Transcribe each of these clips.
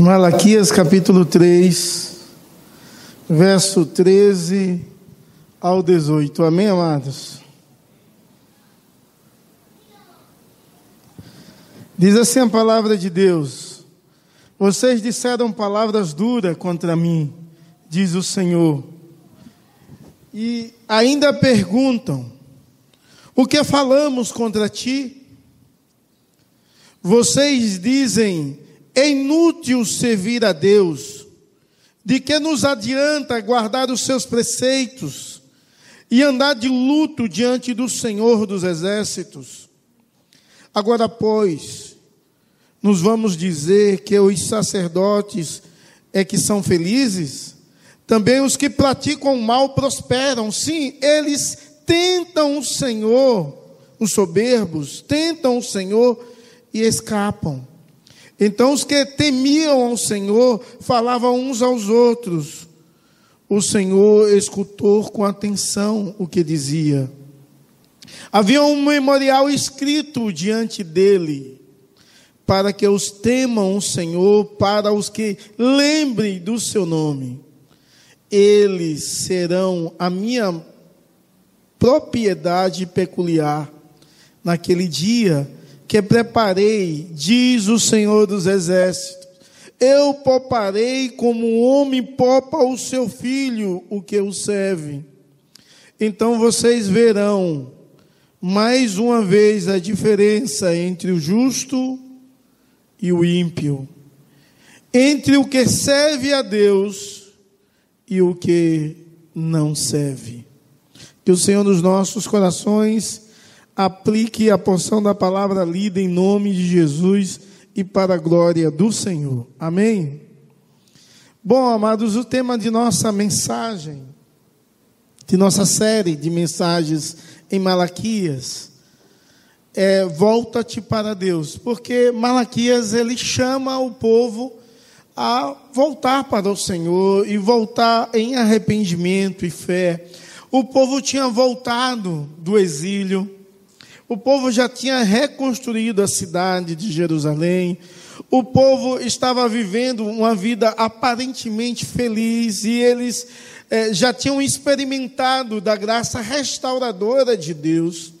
Malaquias capítulo 3, verso 13 ao 18. Amém, amados? Diz assim a palavra de Deus: vocês disseram palavras duras contra mim, diz o Senhor, e ainda perguntam: o que falamos contra ti? Vocês dizem: é inútil servir a Deus. De que nos adianta guardar os seus preceitos e andar de luto diante do Senhor dos Exércitos? Agora, pois, nos vamos dizer que os sacerdotes é que são felizes? Também os que praticam o mal prosperam. Sim, eles tentam o Senhor, os soberbos tentam o Senhor e escapam. Então os que temiam ao Senhor falavam uns aos outros. O Senhor escutou com atenção o que dizia. Havia um memorial escrito diante dele, para que os temam o Senhor, para os que lembrem do seu nome. Eles serão a minha propriedade peculiar naquele dia que preparei, diz o Senhor dos Exércitos. Eu pouparei como um homem poupa o seu filho, o que o serve. Então vocês verão, mais uma vez, a diferença entre o justo e o ímpio, entre o que serve a Deus e o que não serve. Que o Senhor nos nossos corações aplique a porção da palavra lida em nome de Jesus e para a glória do Senhor. Amém? Bom, amados, o tema de nossa mensagem, de nossa série de mensagens em Malaquias, é volta-te para Deus. Porque Malaquias, ele chama o povo a voltar para o Senhor e voltar em arrependimento e fé. O povo tinha voltado do exílio. O povo já tinha reconstruído a cidade de Jerusalém. O povo estava vivendo uma vida aparentemente feliz e eles já tinham experimentado da graça restauradora de Deus.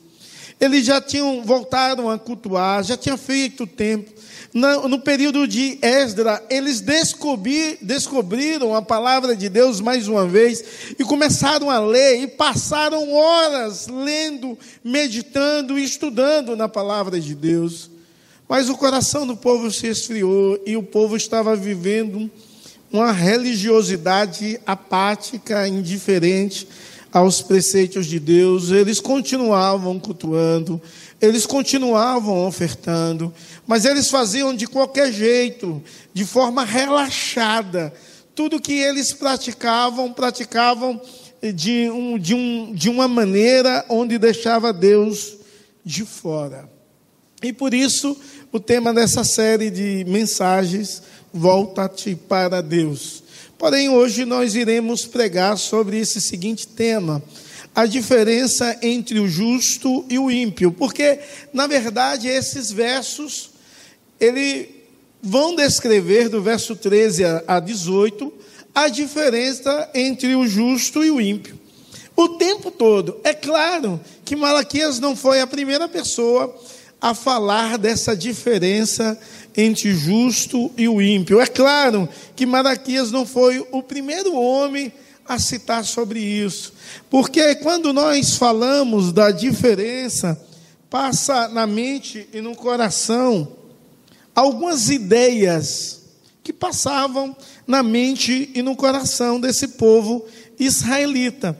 Eles já tinham voltado a cultuar, já tinham feito o templo. No período de Esdra, eles descobriram a palavra de Deus mais uma vez e começaram a ler e passaram horas lendo, meditando e estudando na palavra de Deus. Mas o coração do povo se esfriou e o povo estava vivendo uma religiosidade apática, indiferente aos preceitos de Deus. Eles continuavam cultuando, eles continuavam ofertando, mas eles faziam de qualquer jeito, de forma relaxada. Tudo que eles praticavam de uma maneira onde deixava Deus de fora. E por isso, o tema dessa série de mensagens, volta-te para Deus. Porém, hoje nós iremos pregar sobre esse seguinte tema: a diferença entre o justo e o ímpio. Porque, na verdade, esses versos, eles vão descrever, do verso 13 a 18, a diferença entre o justo e o ímpio, o tempo todo. É claro que Malaquias não foi a primeira pessoa a falar dessa diferença entre justo e o ímpio. É claro que Malaquias não foi o primeiro homem a citar sobre isso, porque quando nós falamos da diferença, passa na mente e no coração algumas ideias que passavam na mente e no coração desse povo israelita.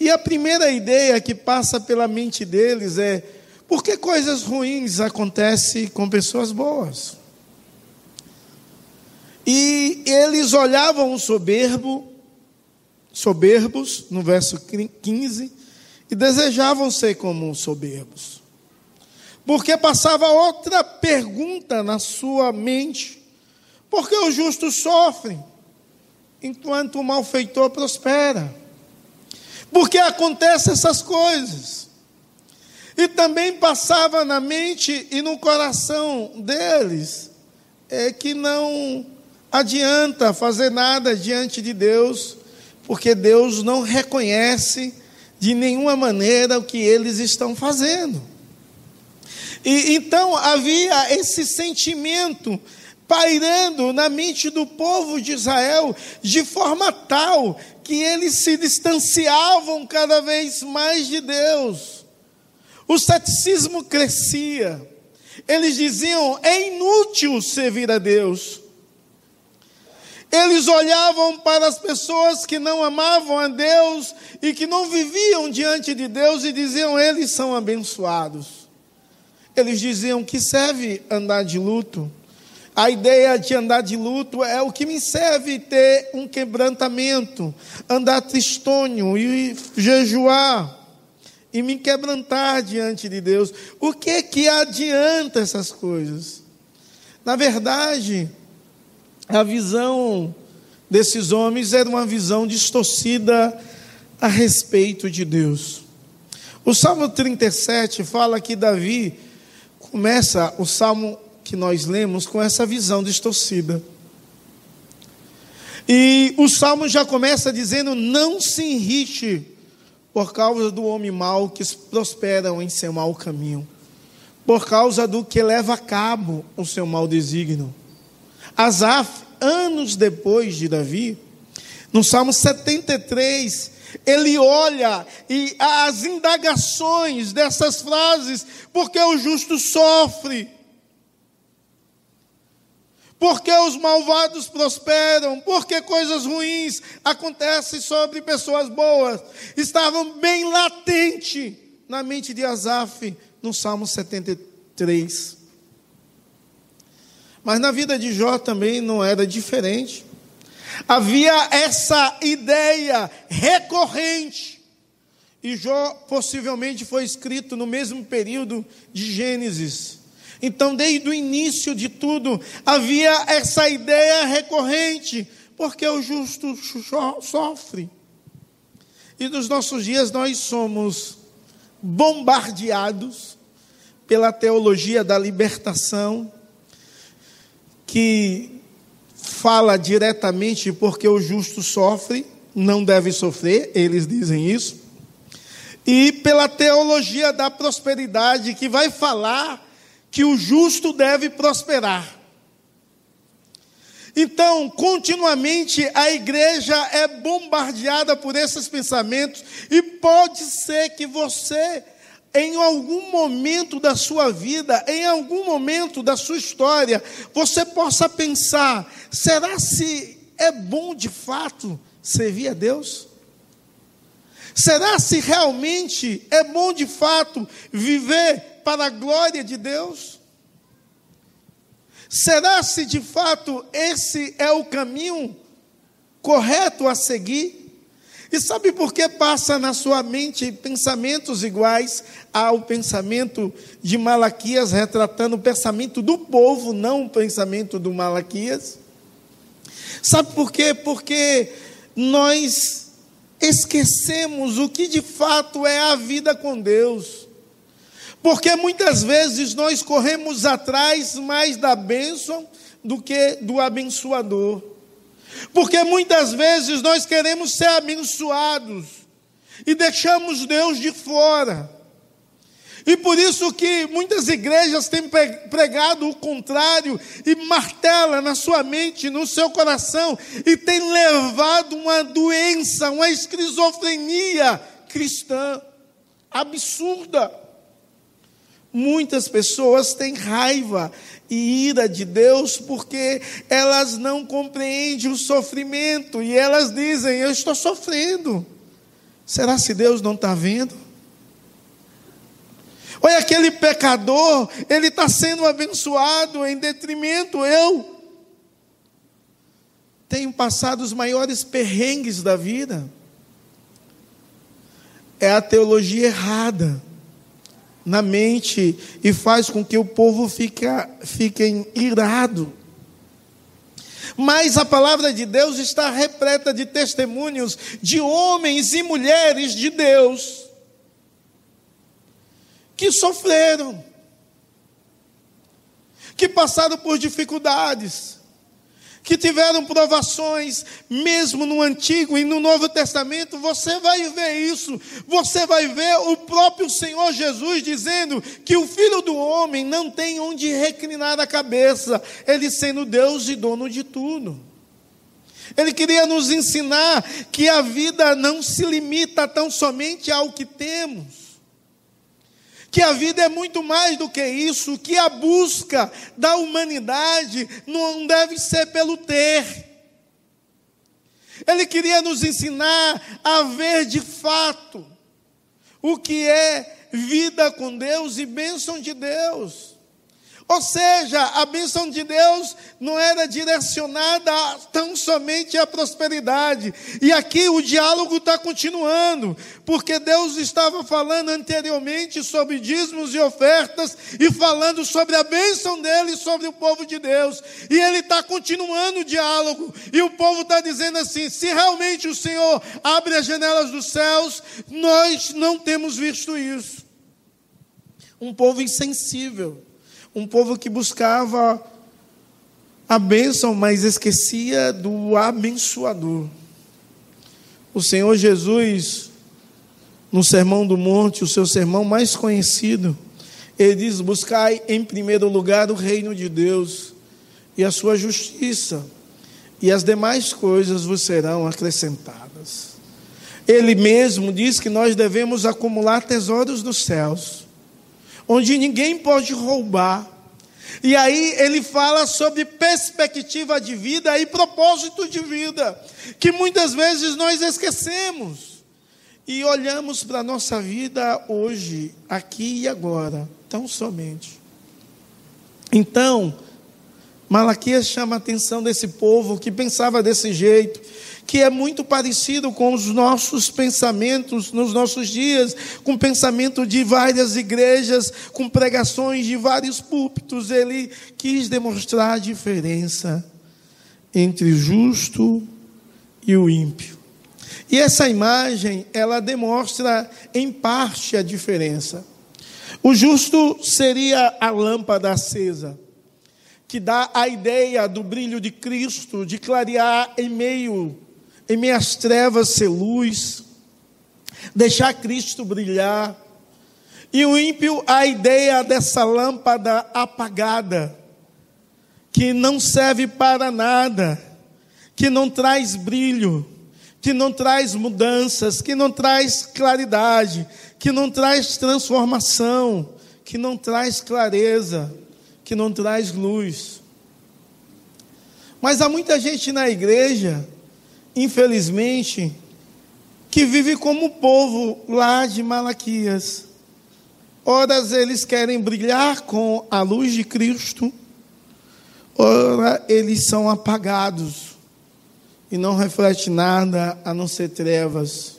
E a primeira ideia que passa pela mente deles é: por que coisas ruins acontecem com pessoas boas? E eles olhavam o soberbos, no verso 15, e desejavam ser como soberbos, porque passava outra pergunta na sua mente: por que o justo sofre, enquanto o malfeitor prospera? Por que acontecem essas coisas? E também passava na mente e no coração deles, que não adianta fazer nada diante de Deus, porque Deus não reconhece de nenhuma maneira o que eles estão fazendo. E então havia esse sentimento pairando na mente do povo de Israel, de forma tal que eles se distanciavam cada vez mais de Deus. O ceticismo crescia. Eles diziam: é inútil servir a Deus. Eles olhavam para as pessoas que não amavam a Deus e que não viviam diante de Deus e diziam: eles são abençoados. Eles diziam: que serve andar de luto? A ideia de andar de luto é: o que me serve ter um quebrantamento, andar tristonho e jejuar e me quebrantar diante de Deus. O que adianta essas coisas? Na verdade, a visão desses homens era uma visão distorcida a respeito de Deus. O Salmo 37 fala que Davi começa o Salmo que nós lemos com essa visão distorcida. E o Salmo já começa dizendo: não se irrite por causa do homem mau que prospera em seu mau caminho, por causa do que leva a cabo o seu mau desígnio. Asaf, anos depois de Davi, no Salmo 73, ele olha e as indagações dessas frases: porque o justo sofre, porque os malvados prosperam, porque coisas ruins acontecem sobre pessoas boas, estavam bem latente na mente de Asaf, no Salmo 73. Mas na vida de Jó também não era diferente. Havia essa ideia recorrente, e Jó possivelmente foi escrito no mesmo período de Gênesis. Então, desde o início de tudo, havia essa ideia recorrente: porque o justo sofre. E nos nossos dias nós somos bombardeados pela teologia da libertação, que fala diretamente: porque o justo sofre, não deve sofrer, eles dizem isso. E pela teologia da prosperidade, que vai falar que o justo deve prosperar. Então, continuamente, a igreja é bombardeada por esses pensamentos, e pode ser que você, em algum momento da sua vida, em algum momento da sua história, você possa pensar: será se é bom de fato servir a Deus? Será se realmente é bom de fato viver para a glória de Deus? Será se de fato esse é o caminho correto a seguir? E sabe por que passa na sua mente pensamentos iguais ao pensamento de Malaquias, retratando o pensamento do povo, não o pensamento do Malaquias? Sabe por quê? Porque nós esquecemos o que de fato é a vida com Deus. Porque muitas vezes nós corremos atrás mais da bênção do que do abençoador. Porque muitas vezes nós queremos ser abençoados e deixamos Deus de fora. E por isso que muitas igrejas têm pregado o contrário e martela na sua mente, no seu coração, e tem levado uma doença, uma esquizofrenia cristã absurda. Muitas pessoas têm raiva e ira de Deus porque elas não compreendem o sofrimento, e elas dizem: eu estou sofrendo. Será se Deus não está vendo? Olha, aquele pecador, ele está sendo abençoado em detrimento. Eu tenho passado os maiores perrengues da vida. É a teologia errada na mente, e faz com que o povo fique irado. Mas a palavra de Deus está repleta de testemunhos de homens e mulheres de Deus que sofreram, que passaram por dificuldades, que tiveram provações, mesmo no Antigo e no Novo Testamento, você vai ver isso, você vai ver o próprio Senhor Jesus dizendo que o Filho do Homem não tem onde reclinar a cabeça, ele sendo Deus e dono de tudo. Ele queria nos ensinar que a vida não se limita tão somente ao que temos, que a vida é muito mais do que isso, que a busca da humanidade não deve ser pelo ter. Ele queria nos ensinar a ver de fato o que é vida com Deus e bênção de Deus. Ou seja, a bênção de Deus não era direcionada tão somente à prosperidade. E aqui o diálogo está continuando, porque Deus estava falando anteriormente sobre dízimos e ofertas, e falando sobre a bênção dele sobre o povo de Deus. E ele está continuando o diálogo, e o povo está dizendo assim: se realmente o Senhor abre as janelas dos céus, nós não temos visto isso. Um povo insensível. Um povo que buscava a bênção, mas esquecia do abençoador. O Senhor Jesus, no Sermão do Monte, o seu sermão mais conhecido, ele diz: buscai em primeiro lugar o reino de Deus e a sua justiça, e as demais coisas vos serão acrescentadas. Ele mesmo diz que nós devemos acumular tesouros nos céus, onde ninguém pode roubar. E aí ele fala sobre perspectiva de vida e propósito de vida, que muitas vezes nós esquecemos, e olhamos para a nossa vida hoje, aqui e agora, tão somente. Então, Malaquias chama a atenção desse povo que pensava desse jeito, que é muito parecido com os nossos pensamentos nos nossos dias, com o pensamento de várias igrejas, com pregações de vários púlpitos. Ele quis demonstrar a diferença entre o justo e o ímpio. E essa imagem, ela demonstra em parte a diferença. O justo seria a lâmpada acesa, que dá a ideia do brilho de Cristo, de clarear em meias trevas ser luz, deixar Cristo brilhar. E o ímpio, a ideia dessa lâmpada apagada, que não serve para nada, que não traz brilho, que não traz mudanças, que não traz claridade, que não traz transformação, que não traz clareza, que não traz luz. Mas há muita gente na igreja, infelizmente, que vive como o povo lá de Malaquias. Ora, eles querem brilhar com a luz de Cristo, ora, eles são apagados e não reflete nada a não ser trevas.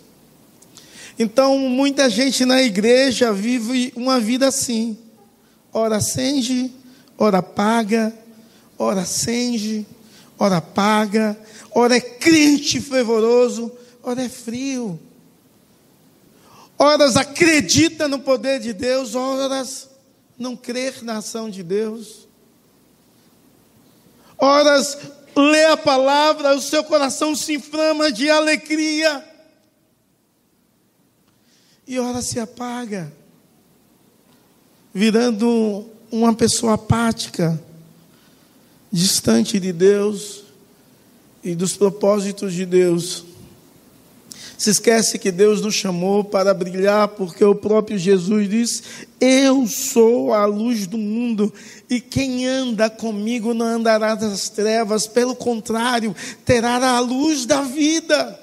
Então, muita gente na igreja vive uma vida assim: ora acende, ora apaga, ora acende, ora apaga, ora é crente fervoroso, ora é frio. Ora acredita no poder de Deus, ora não crê na ação de Deus. Ora lê a palavra, o seu coração se inflama de alegria, e ora se apaga, virando uma pessoa apática, distante de Deus e dos propósitos de Deus. Se esquece que Deus nos chamou para brilhar, porque o próprio Jesus diz: eu sou a luz do mundo, e quem anda comigo não andará nas trevas, pelo contrário, terá a luz da vida.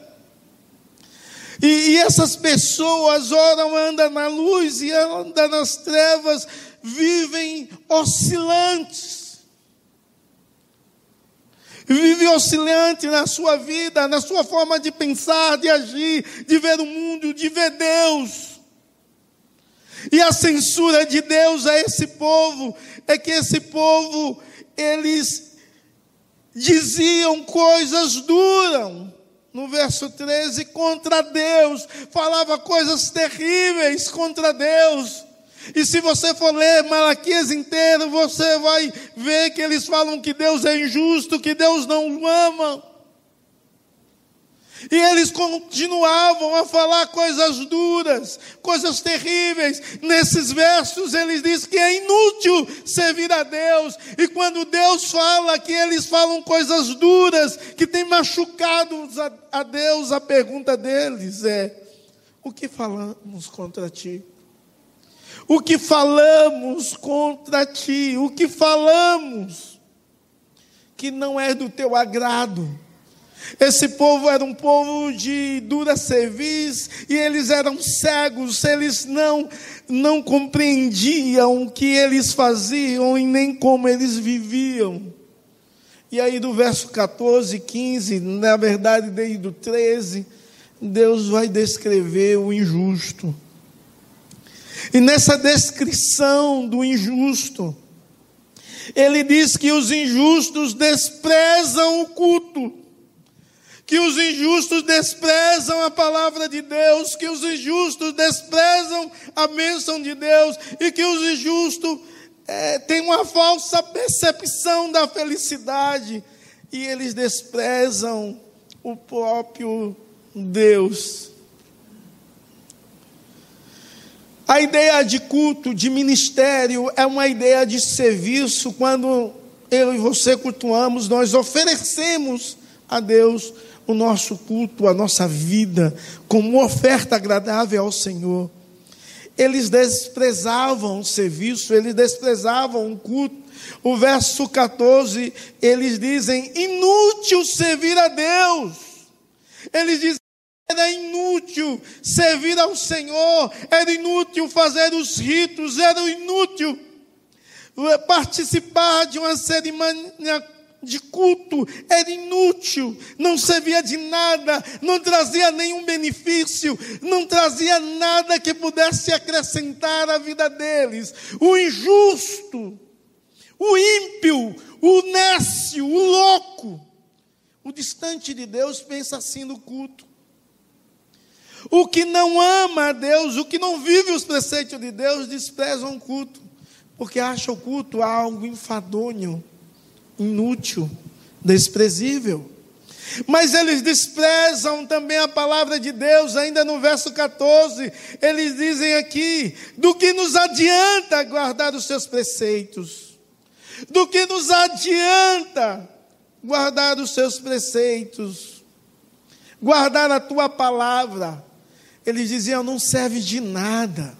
E essas pessoas oram, andam na luz e andam nas trevas, vivem oscilantes. Vive oscilante na sua vida, na sua forma de pensar, de agir, de ver o mundo, de ver Deus. E a censura de Deus a esse povo é que esse povo, eles diziam coisas duras. No verso 13, contra Deus, falava coisas terríveis contra Deus. E se você for ler Malaquias inteiro, você vai ver que eles falam que Deus é injusto, que Deus não o ama. E eles continuavam a falar coisas duras, coisas terríveis. Nesses versos eles dizem que é inútil servir a Deus. E quando Deus fala que eles falam coisas duras, que tem machucado a Deus, a pergunta deles é: o que falamos contra ti? O que falamos contra ti? O que falamos que não é do teu agrado? Esse povo era um povo de dura cerviz, e eles eram cegos, eles não compreendiam o que eles faziam e nem como eles viviam. E aí do verso 14, 15, na verdade desde o 13, Deus vai descrever o injusto. E nessa descrição do injusto, ele diz que os injustos desprezam o culto, que os injustos desprezam a palavra de Deus, que os injustos desprezam a bênção de Deus, e que os injustos têm uma falsa percepção da felicidade, e eles desprezam o próprio Deus. A ideia de culto, de ministério, é uma ideia de serviço. Quando eu e você cultuamos, nós oferecemos a Deus o nosso culto, a nossa vida, como oferta agradável ao Senhor. Eles desprezavam o serviço, eles desprezavam o culto. O verso 14, eles dizem: inútil servir a Deus. Eles dizem: era inútil servir ao Senhor, era inútil fazer os ritos, era inútil participar de uma cerimônia de culto, era inútil, não servia de nada, não trazia nenhum benefício, não trazia nada que pudesse acrescentar à vida deles. O injusto, o ímpio, o nécio, o louco, o distante de Deus pensa assim no culto. O que não ama a Deus, o que não vive os preceitos de Deus, despreza o culto, porque acha o culto algo enfadonho, inútil, desprezível. Mas eles desprezam também a palavra de Deus. Ainda no verso 14, eles dizem aqui: do que nos adianta guardar os seus preceitos? Do que nos adianta guardar os seus preceitos? Guardar a tua palavra. Eles diziam: não serve de nada.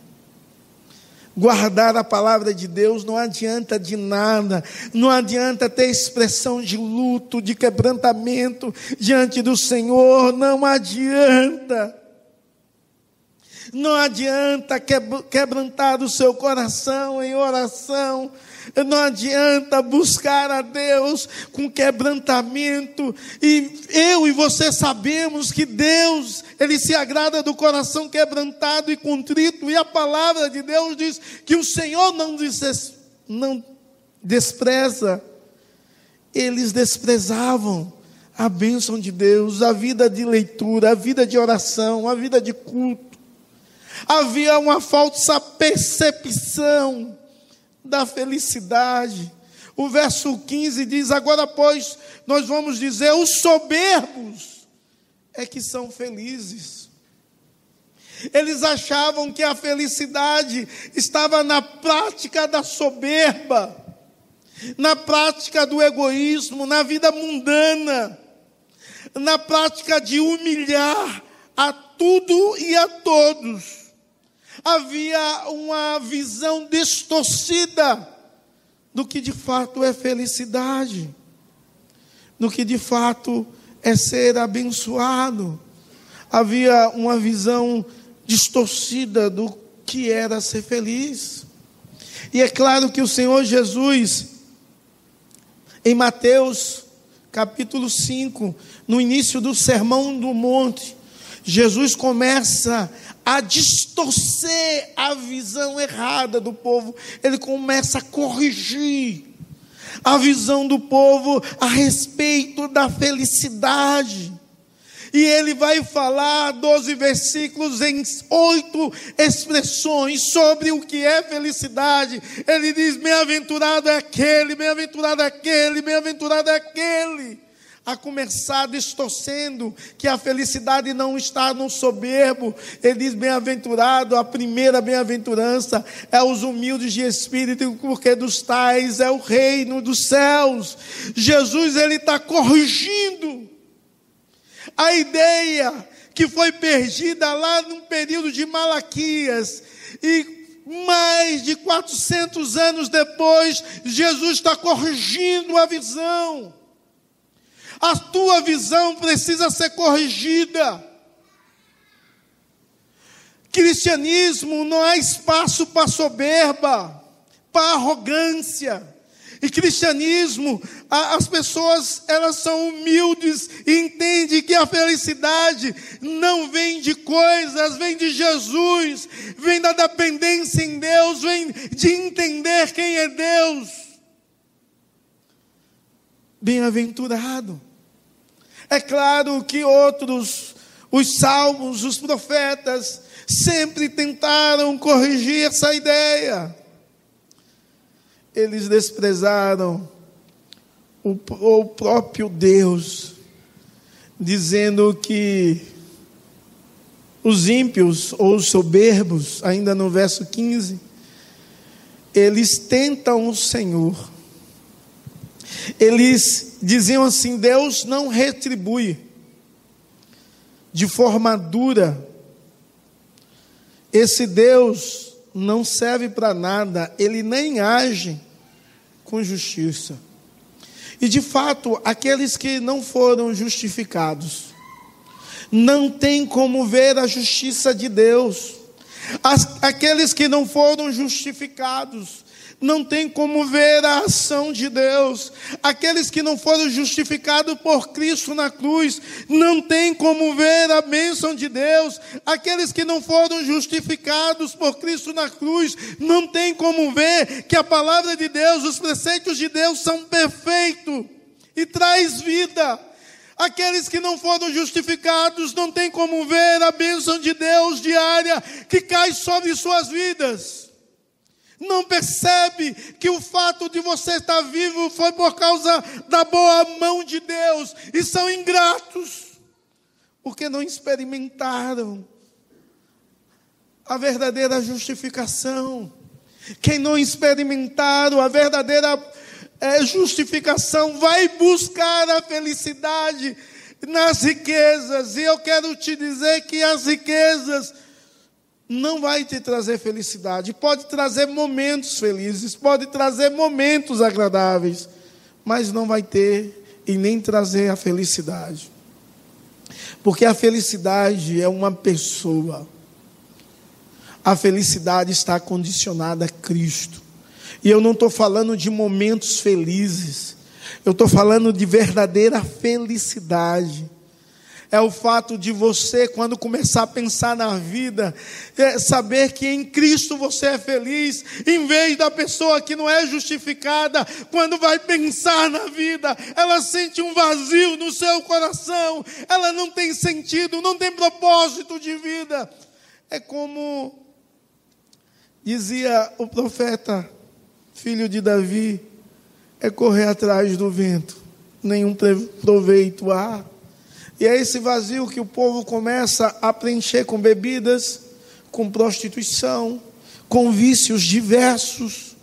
Guardar a palavra de Deus não adianta de nada, não adianta ter expressão de luto, de quebrantamento diante do Senhor, não adianta. Não adianta quebrantar o seu coração em oração, não adianta buscar a Deus com quebrantamento. E eu e você sabemos que Deus, Ele se agrada do coração quebrantado e contrito, e a palavra de Deus diz que o Senhor não despreza. Eles desprezavam a bênção de Deus, a vida de leitura, a vida de oração, a vida de culto. Havia uma falsa percepção da felicidade. O verso 15 diz: agora, pois, nós vamos dizer, os soberbos é que são felizes. Eles achavam que a felicidade estava na prática da soberba, na prática do egoísmo, na vida mundana, na prática de humilhar a tudo e a todos. Havia uma visão distorcida do que de fato é felicidade, do que de fato é ser abençoado. Havia uma visão distorcida do que era ser feliz. E é claro que o Senhor Jesus, em Mateus capítulo 5, no início do Sermão do Monte, Jesus começa a distorcer a visão errada do povo. Ele começa a corrigir a visão do povo a respeito da felicidade. E ele vai falar 12 versículos em 8 expressões sobre o que é felicidade. Ele diz: bem-aventurado é aquele, bem-aventurado é aquele, bem-aventurado é aquele. A começar distorcendo que a felicidade não está no soberbo. Ele diz: bem-aventurado, a primeira bem-aventurança é os humildes de espírito, porque dos tais é o reino dos céus. Jesus, ele está corrigindo a ideia que foi perdida lá no período de Malaquias, e mais de 400 anos depois, Jesus está corrigindo a visão. A tua visão precisa ser corrigida. Cristianismo não há espaço para soberba, para arrogância. E cristianismo, as pessoas, elas são humildes e entendem que a felicidade não vem de coisas, vem de Jesus, vem da dependência em Deus, vem de entender quem é Deus. Bem-aventurado. É claro que outros, os salmos, os profetas, sempre tentaram corrigir essa ideia. Eles desprezaram o próprio Deus, dizendo que os ímpios ou os soberbos, ainda no verso 15, eles tentam o Senhor. Eles diziam assim: Deus não retribui de forma dura, esse Deus não serve para nada, ele nem age com justiça. E de fato, aqueles que não foram justificados não têm como ver a justiça de Deus. Aqueles que não foram justificados não têm como ver a ação de Deus. Aqueles que não foram justificados por Cristo na cruz não têm como ver a bênção de Deus. Aqueles que não foram justificados por Cristo na cruz não têm como ver que a palavra de Deus, os preceitos de Deus são perfeitos e traz vida. Aqueles que não foram justificados não têm como ver a bênção de Deus diária que cai sobre suas vidas. Não percebe que o fato de você estar vivo foi por causa da boa mão de Deus, e são ingratos, porque não experimentaram a verdadeira justificação. Quem não experimentaram a verdadeira justificação vai buscar a felicidade nas riquezas, e eu quero te dizer que as riquezas não vai te trazer felicidade. Pode trazer momentos felizes, pode trazer momentos agradáveis, mas não vai ter e nem trazer a felicidade. Porque a felicidade é uma pessoa. A felicidade está condicionada a Cristo. E eu não estou falando de momentos felizes, eu estou falando de verdadeira felicidade. É o fato de você, quando começar a pensar na vida, saber que em Cristo você é feliz, em vez da pessoa que não é justificada, quando vai pensar na vida, ela sente um vazio no seu coração, ela não tem sentido, não tem propósito de vida. É como dizia o profeta, filho de Davi, é correr atrás do vento, nenhum proveito há. E é esse vazio que o povo começa a preencher com bebidas, com prostituição, com vícios diversos.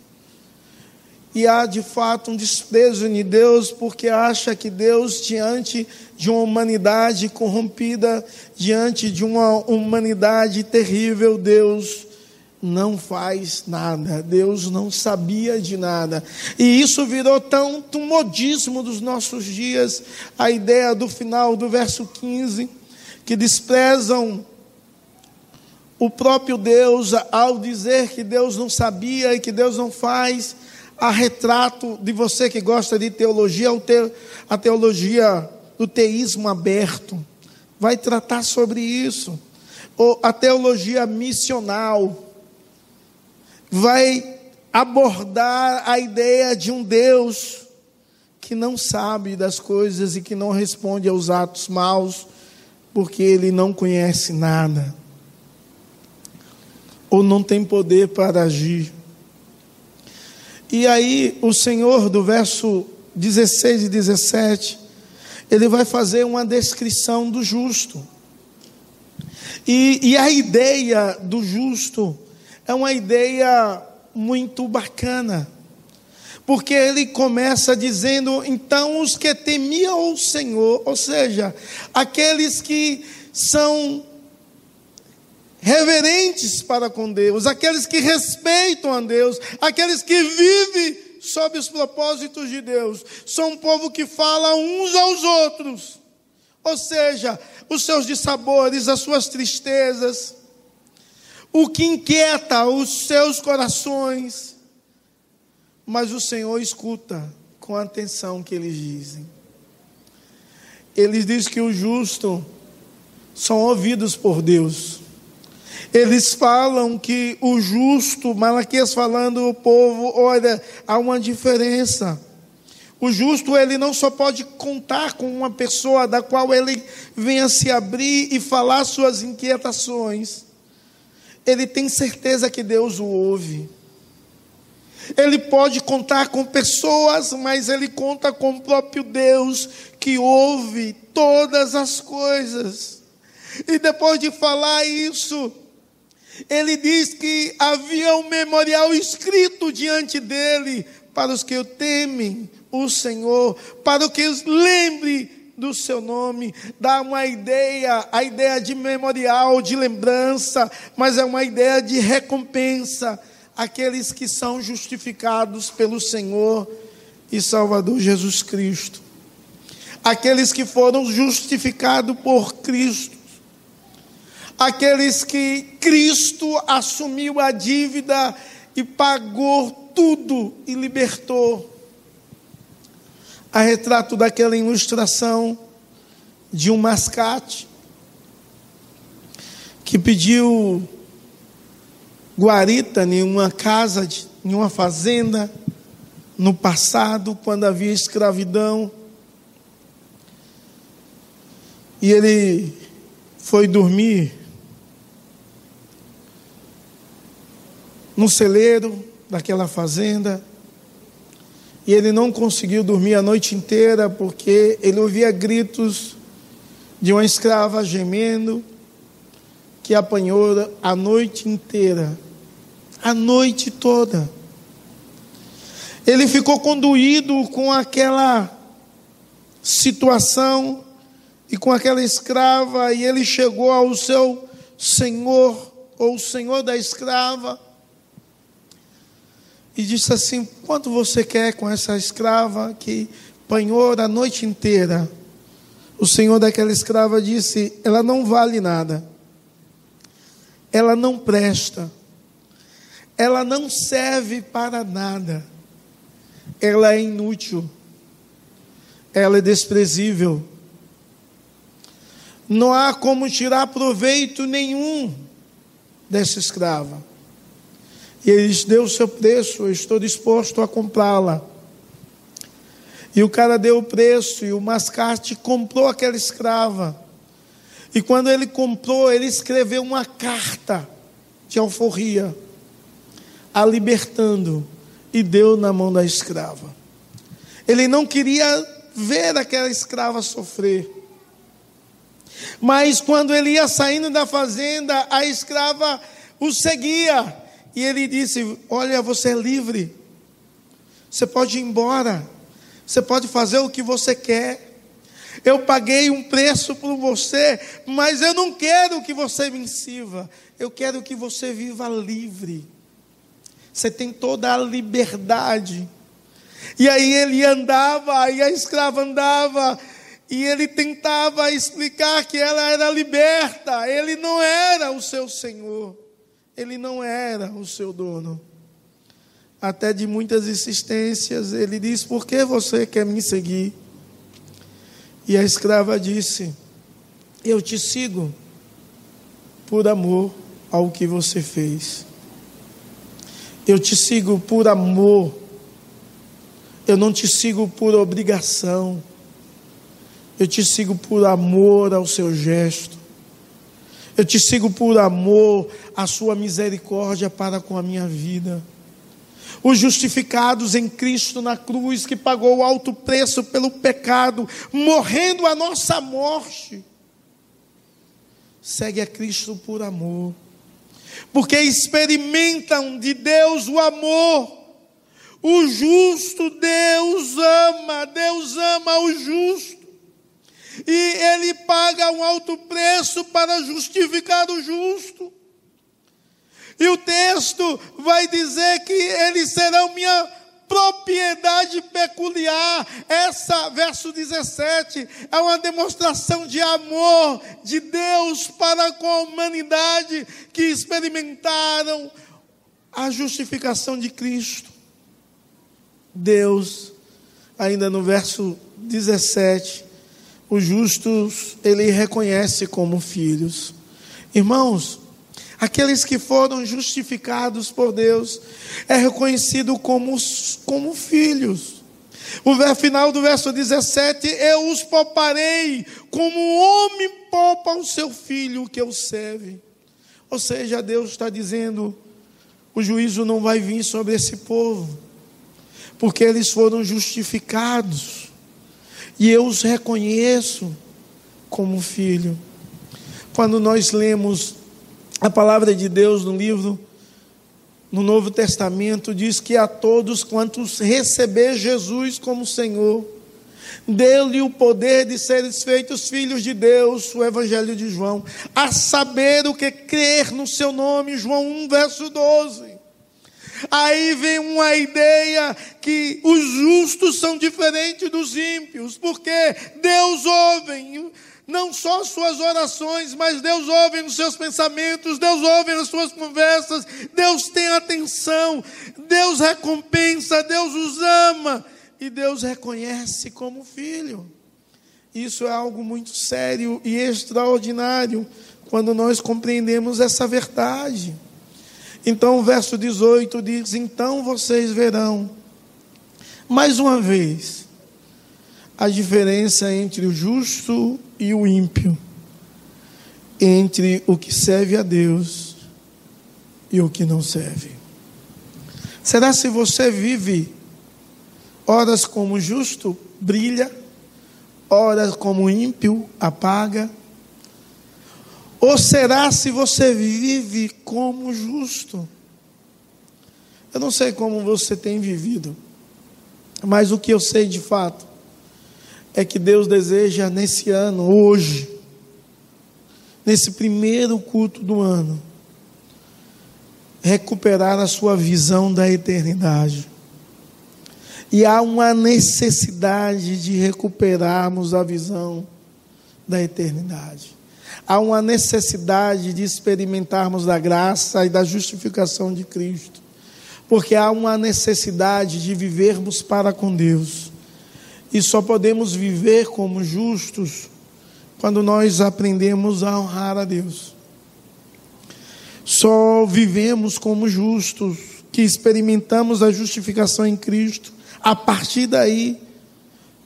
E há de fato um desprezo em Deus, porque acha que Deus, diante de uma humanidade corrompida, diante de uma humanidade terrível, Deus não faz nada, Deus não sabia de nada. E isso virou tanto modismo dos nossos dias, a ideia do final do verso 15, que desprezam o próprio Deus ao dizer que Deus não sabia e que Deus não faz. Há retrato de você que gosta de teologia, a teologia do teísmo aberto, vai tratar sobre isso, ou a teologia missional, vai abordar a ideia de um Deus que não sabe das coisas e que não responde aos atos maus, porque ele não conhece nada, ou não tem poder para agir. E aí o Senhor, do verso 16 e 17, ele vai fazer uma descrição do justo, e a ideia do justo é uma ideia muito bacana, porque ele começa dizendo: então os que temiam o Senhor, ou seja, aqueles que são reverentes para com Deus, aqueles que respeitam a Deus, aqueles que vivem sob os propósitos de Deus, são um povo que fala uns aos outros, ou seja, os seus dissabores, as suas tristezas, o que inquieta os seus corações, mas o Senhor escuta com atenção o que eles dizem. Eles dizem que os justos são ouvidos por Deus. Eles falam que o justo, Malaquias falando o povo: olha, há uma diferença. O justo, ele não só pode contar com uma pessoa da qual ele venha se abrir e falar suas inquietações. Ele tem certeza que Deus o ouve. Ele pode contar com pessoas, mas ele conta com o próprio Deus, que ouve todas as coisas. E depois de falar isso, ele diz que havia um memorial escrito diante dele para os que o temem, o Senhor, para que os lembre do seu nome. Dá uma ideia, a ideia de memorial, de lembrança, mas é uma ideia de recompensa, aqueles que são justificados pelo Senhor e Salvador Jesus Cristo, aqueles que foram justificados por Cristo, aqueles que Cristo assumiu a dívida e pagou tudo e libertou. A retrato daquela ilustração de um mascate que pediu guarita em uma casa, em uma fazenda, no passado, quando havia escravidão, e ele foi dormir no celeiro daquela fazenda, e ele não conseguiu dormir a noite inteira, porque ele ouvia gritos de uma escrava gemendo, que apanhou a noite inteira, a noite toda. Ele ficou conduído com aquela situação e com aquela escrava, e ele chegou ao seu senhor, ou o senhor da escrava, e disse assim: quanto você quer com essa escrava que apanhou a noite inteira? O senhor daquela escrava disse: ela não vale nada, ela não presta, ela não serve para nada, ela é inútil, ela é desprezível, não há como tirar proveito nenhum dessa escrava. E ele disse: deu o seu preço, eu estou disposto a comprá-la. E o cara deu o preço, e o mascate comprou aquela escrava. E quando ele comprou, ele escreveu uma carta de alforria, a libertando, e deu na mão da escrava. Ele não queria ver aquela escrava sofrer. Mas quando ele ia saindo da fazenda, a escrava o seguia. E ele disse: olha, você é livre, você pode ir embora, você pode fazer o que você quer, eu paguei um preço por você, mas eu não quero que você me sirva, eu quero que você viva livre, você tem toda a liberdade. E aí ele andava, e a escrava andava, e ele tentava explicar que ela era liberta. Ele não era o seu senhor, ele não era o seu dono. Até de muitas insistências, ele diz: por que você quer me seguir? E a escrava disse: eu te sigo por amor ao que você fez, eu te sigo por amor, eu não te sigo por obrigação, Eu te sigo por amor ao seu gesto. Eu te sigo por amor à sua misericórdia para com a minha vida. Os justificados em Cristo na cruz, que pagou alto preço pelo pecado, morrendo a nossa morte, segue a Cristo por amor, porque experimentam de Deus o amor. O justo Deus ama o justo, e Ele paga um alto preço para justificar o justo. E o texto vai dizer que eles serão minha propriedade peculiar. Essa, verso 17, é uma demonstração de amor de Deus para com a humanidade, que experimentaram a justificação de Cristo. Deus, ainda no verso 17, os justos, Ele reconhece como filhos. Irmãos, aqueles que foram justificados por Deus é reconhecido como filhos. O final do verso 17, eu os pouparei como o homem poupa o seu filho que o serve. Ou seja, Deus está dizendo, o juízo não vai vir sobre esse povo, porque eles foram justificados, e eu os reconheço como filho. Quando nós lemos a palavra de Deus no livro, no Novo Testamento, diz que a todos quantos receber Jesus como Senhor, deu-lhe o poder de serem feitos filhos de Deus, o Evangelho de João, a saber o que crer no seu nome, João 1, verso 12. Aí vem uma ideia que os justos são diferentes dos ímpios, porque Deus ouve não só suas orações, mas Deus ouve nos seus pensamentos, Deus ouve nas suas conversas, Deus tem atenção, Deus recompensa, Deus os ama, e Deus reconhece como filho. Isso é algo muito sério e extraordinário, quando nós compreendemos essa verdade. Então o verso 18 diz, então vocês verão, mais uma vez, a diferença entre o justo e o ímpio, entre o que serve a Deus e o que não serve. Será se você vive horas como justo, brilha, horas como ímpio, apaga? Ou será se você vive como justo? Eu não sei como você tem vivido, mas o que eu sei de fato é que Deus deseja nesse ano, hoje, nesse primeiro culto do ano, recuperar a sua visão da eternidade. E há uma necessidade de recuperarmos a visão da eternidade. Há uma necessidade de experimentarmos da graça e da justificação de Cristo, porque há uma necessidade de vivermos para com Deus. E só podemos viver como justos quando nós aprendemos a honrar a Deus. Só vivemos como justos que experimentamos a justificação em Cristo a partir daí,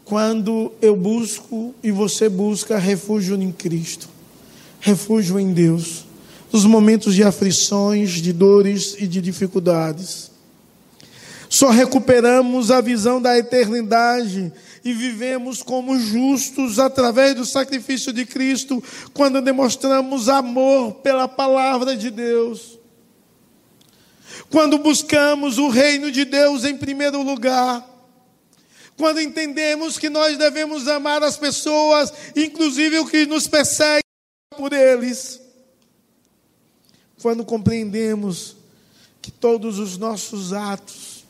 quando eu busco e você busca refúgio em Cristo, refúgio em Deus, nos momentos de aflições, de dores e de dificuldades. Só recuperamos a visão da eternidade e vivemos como justos através do sacrifício de Cristo, quando demonstramos amor pela palavra de Deus, quando buscamos o reino de Deus em primeiro lugar, quando entendemos que nós devemos amar as pessoas, inclusive o que nos persegue por eles, quando compreendemos que todos os nossos atos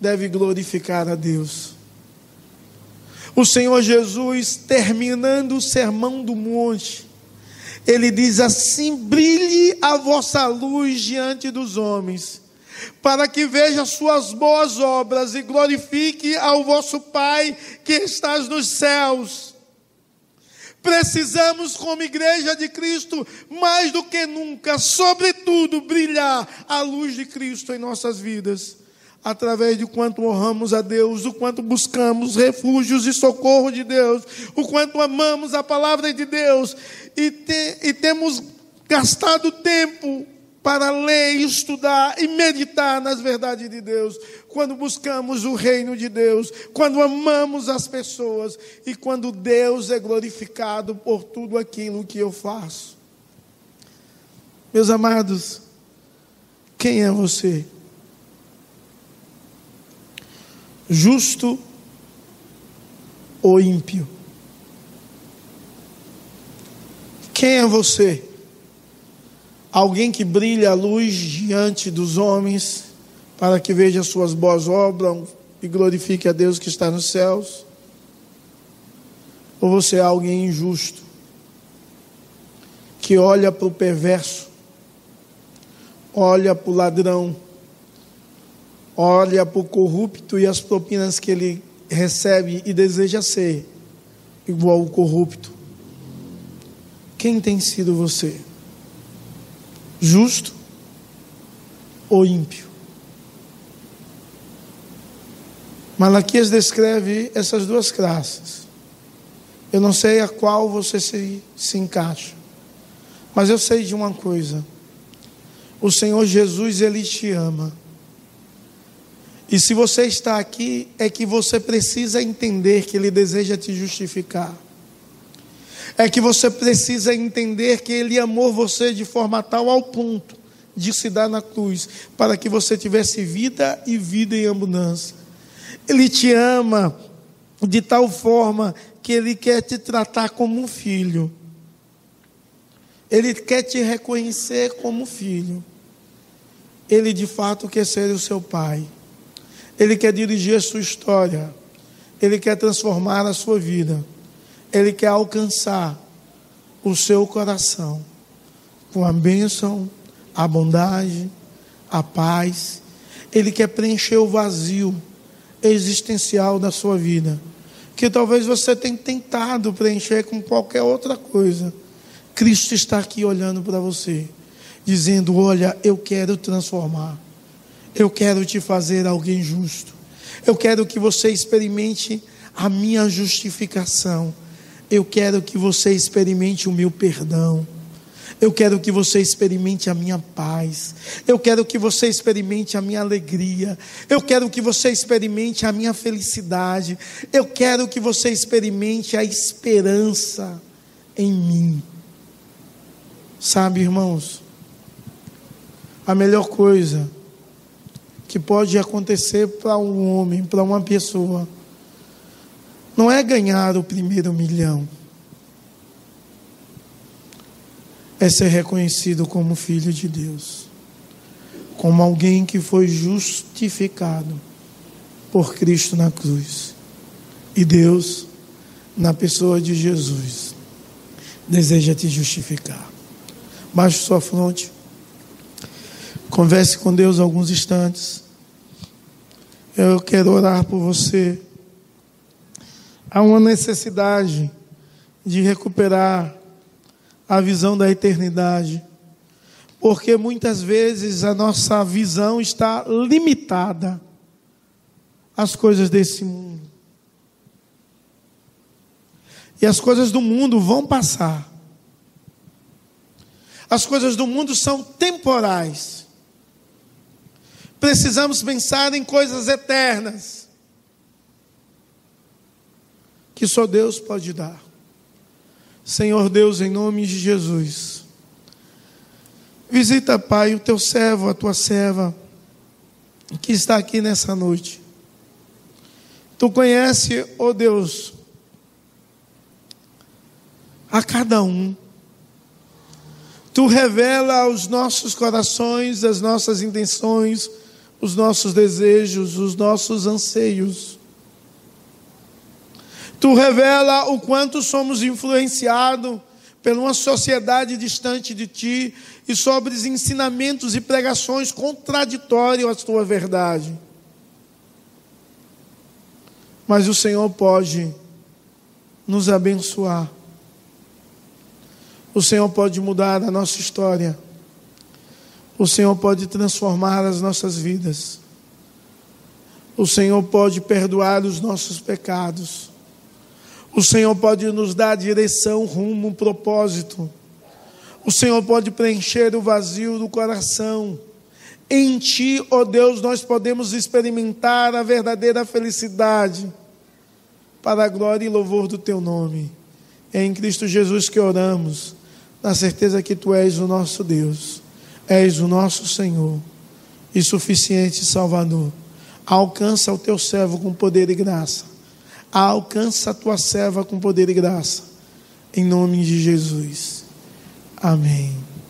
deve glorificar a Deus. O Senhor Jesus, terminando o Sermão do Monte, Ele diz assim, brilhe a vossa luz diante dos homens, para que veja suas boas obras e glorifique ao vosso Pai que estás nos céus. Precisamos, como igreja de Cristo, mais do que nunca, sobretudo, brilhar a luz de Cristo em nossas vidas, através de quanto honramos a Deus, o quanto buscamos refúgios e socorro de Deus, o quanto amamos a palavra de Deus, e temos gastado tempo para ler, estudar e meditar nas verdades de Deus, quando buscamos o reino de Deus, quando amamos as pessoas e quando Deus é glorificado por tudo aquilo que eu faço. Meus amados, quem é você? Justo ou ímpio? Quem é você? Alguém que brilha a luz diante dos homens, para que veja suas boas obras e glorifique a Deus que está nos céus? Ou você é alguém injusto, que olha para o perverso, olha para o ladrão, olha para o corrupto e as propinas que ele recebe e deseja ser igual ao corrupto? Quem tem sido você? Justo ou ímpio? Malaquias descreve essas duas classes. Eu não sei a qual você se encaixa, mas eu sei de uma coisa: o Senhor Jesus, Ele te ama. E se você está aqui, é que você precisa entender que Ele deseja te justificar. É que você precisa entender que Ele amou você de forma tal ao ponto de se dar na cruz, para que você tivesse vida e vida em abundância. Ele te ama de tal forma que Ele quer te tratar como um filho. Ele quer te reconhecer como filho. Ele de fato quer ser o seu pai. Ele quer dirigir a sua história. Ele quer transformar a sua vida. Ele quer alcançar o seu coração com a bênção, a bondade, a paz. Ele quer preencher o vazio existencial da sua vida, que talvez você tenha tentado preencher com qualquer outra coisa. Cristo está aqui olhando para você, dizendo: olha, eu quero transformar. Eu quero te fazer alguém justo. Eu quero que você experimente a minha justificação. Eu quero que você experimente o meu perdão. Eu quero que você experimente a minha paz. Eu quero que você experimente a minha alegria. Eu quero que você experimente a minha felicidade. Eu quero que você experimente a esperança em mim. Sabe, irmãos, a melhor coisa que pode acontecer para um homem, para uma pessoa, não é ganhar o primeiro milhão, é ser reconhecido como filho de Deus, como alguém que foi justificado por Cristo na cruz. E Deus, na pessoa de Jesus, deseja te justificar. Baixe sua fronte, converse com Deus alguns instantes. Eu quero orar por você. Há uma necessidade de recuperar a visão da eternidade, porque muitas vezes a nossa visão está limitada às coisas desse mundo. E as coisas do mundo vão passar. As coisas do mundo são temporais. Precisamos pensar em coisas eternas, que só Deus pode dar. Senhor Deus, em nome de Jesus, visita, Pai, o teu servo, a tua serva, que está aqui nessa noite. Tu conhece, ó Deus, a cada um. Tu revela aos nossos corações as nossas intenções, os nossos desejos, os nossos anseios. Tu revela o quanto somos influenciados por uma sociedade distante de ti e sobre os ensinamentos e pregações contraditórios à tua verdade. Mas o Senhor pode nos abençoar. O Senhor pode mudar a nossa história. O Senhor pode transformar as nossas vidas. O Senhor pode perdoar os nossos pecados. O Senhor pode nos dar direção, rumo, propósito. O Senhor pode preencher o vazio do coração. Em Ti, ó Deus, nós podemos experimentar a verdadeira felicidade, para a glória e louvor do Teu nome. É em Cristo Jesus que oramos, na certeza que Tu és o nosso Deus, és o nosso Senhor e suficiente Salvador. Alcança o Teu servo com poder e graça. Alcança a Tua serva com poder e graça. Em nome de Jesus. Amém.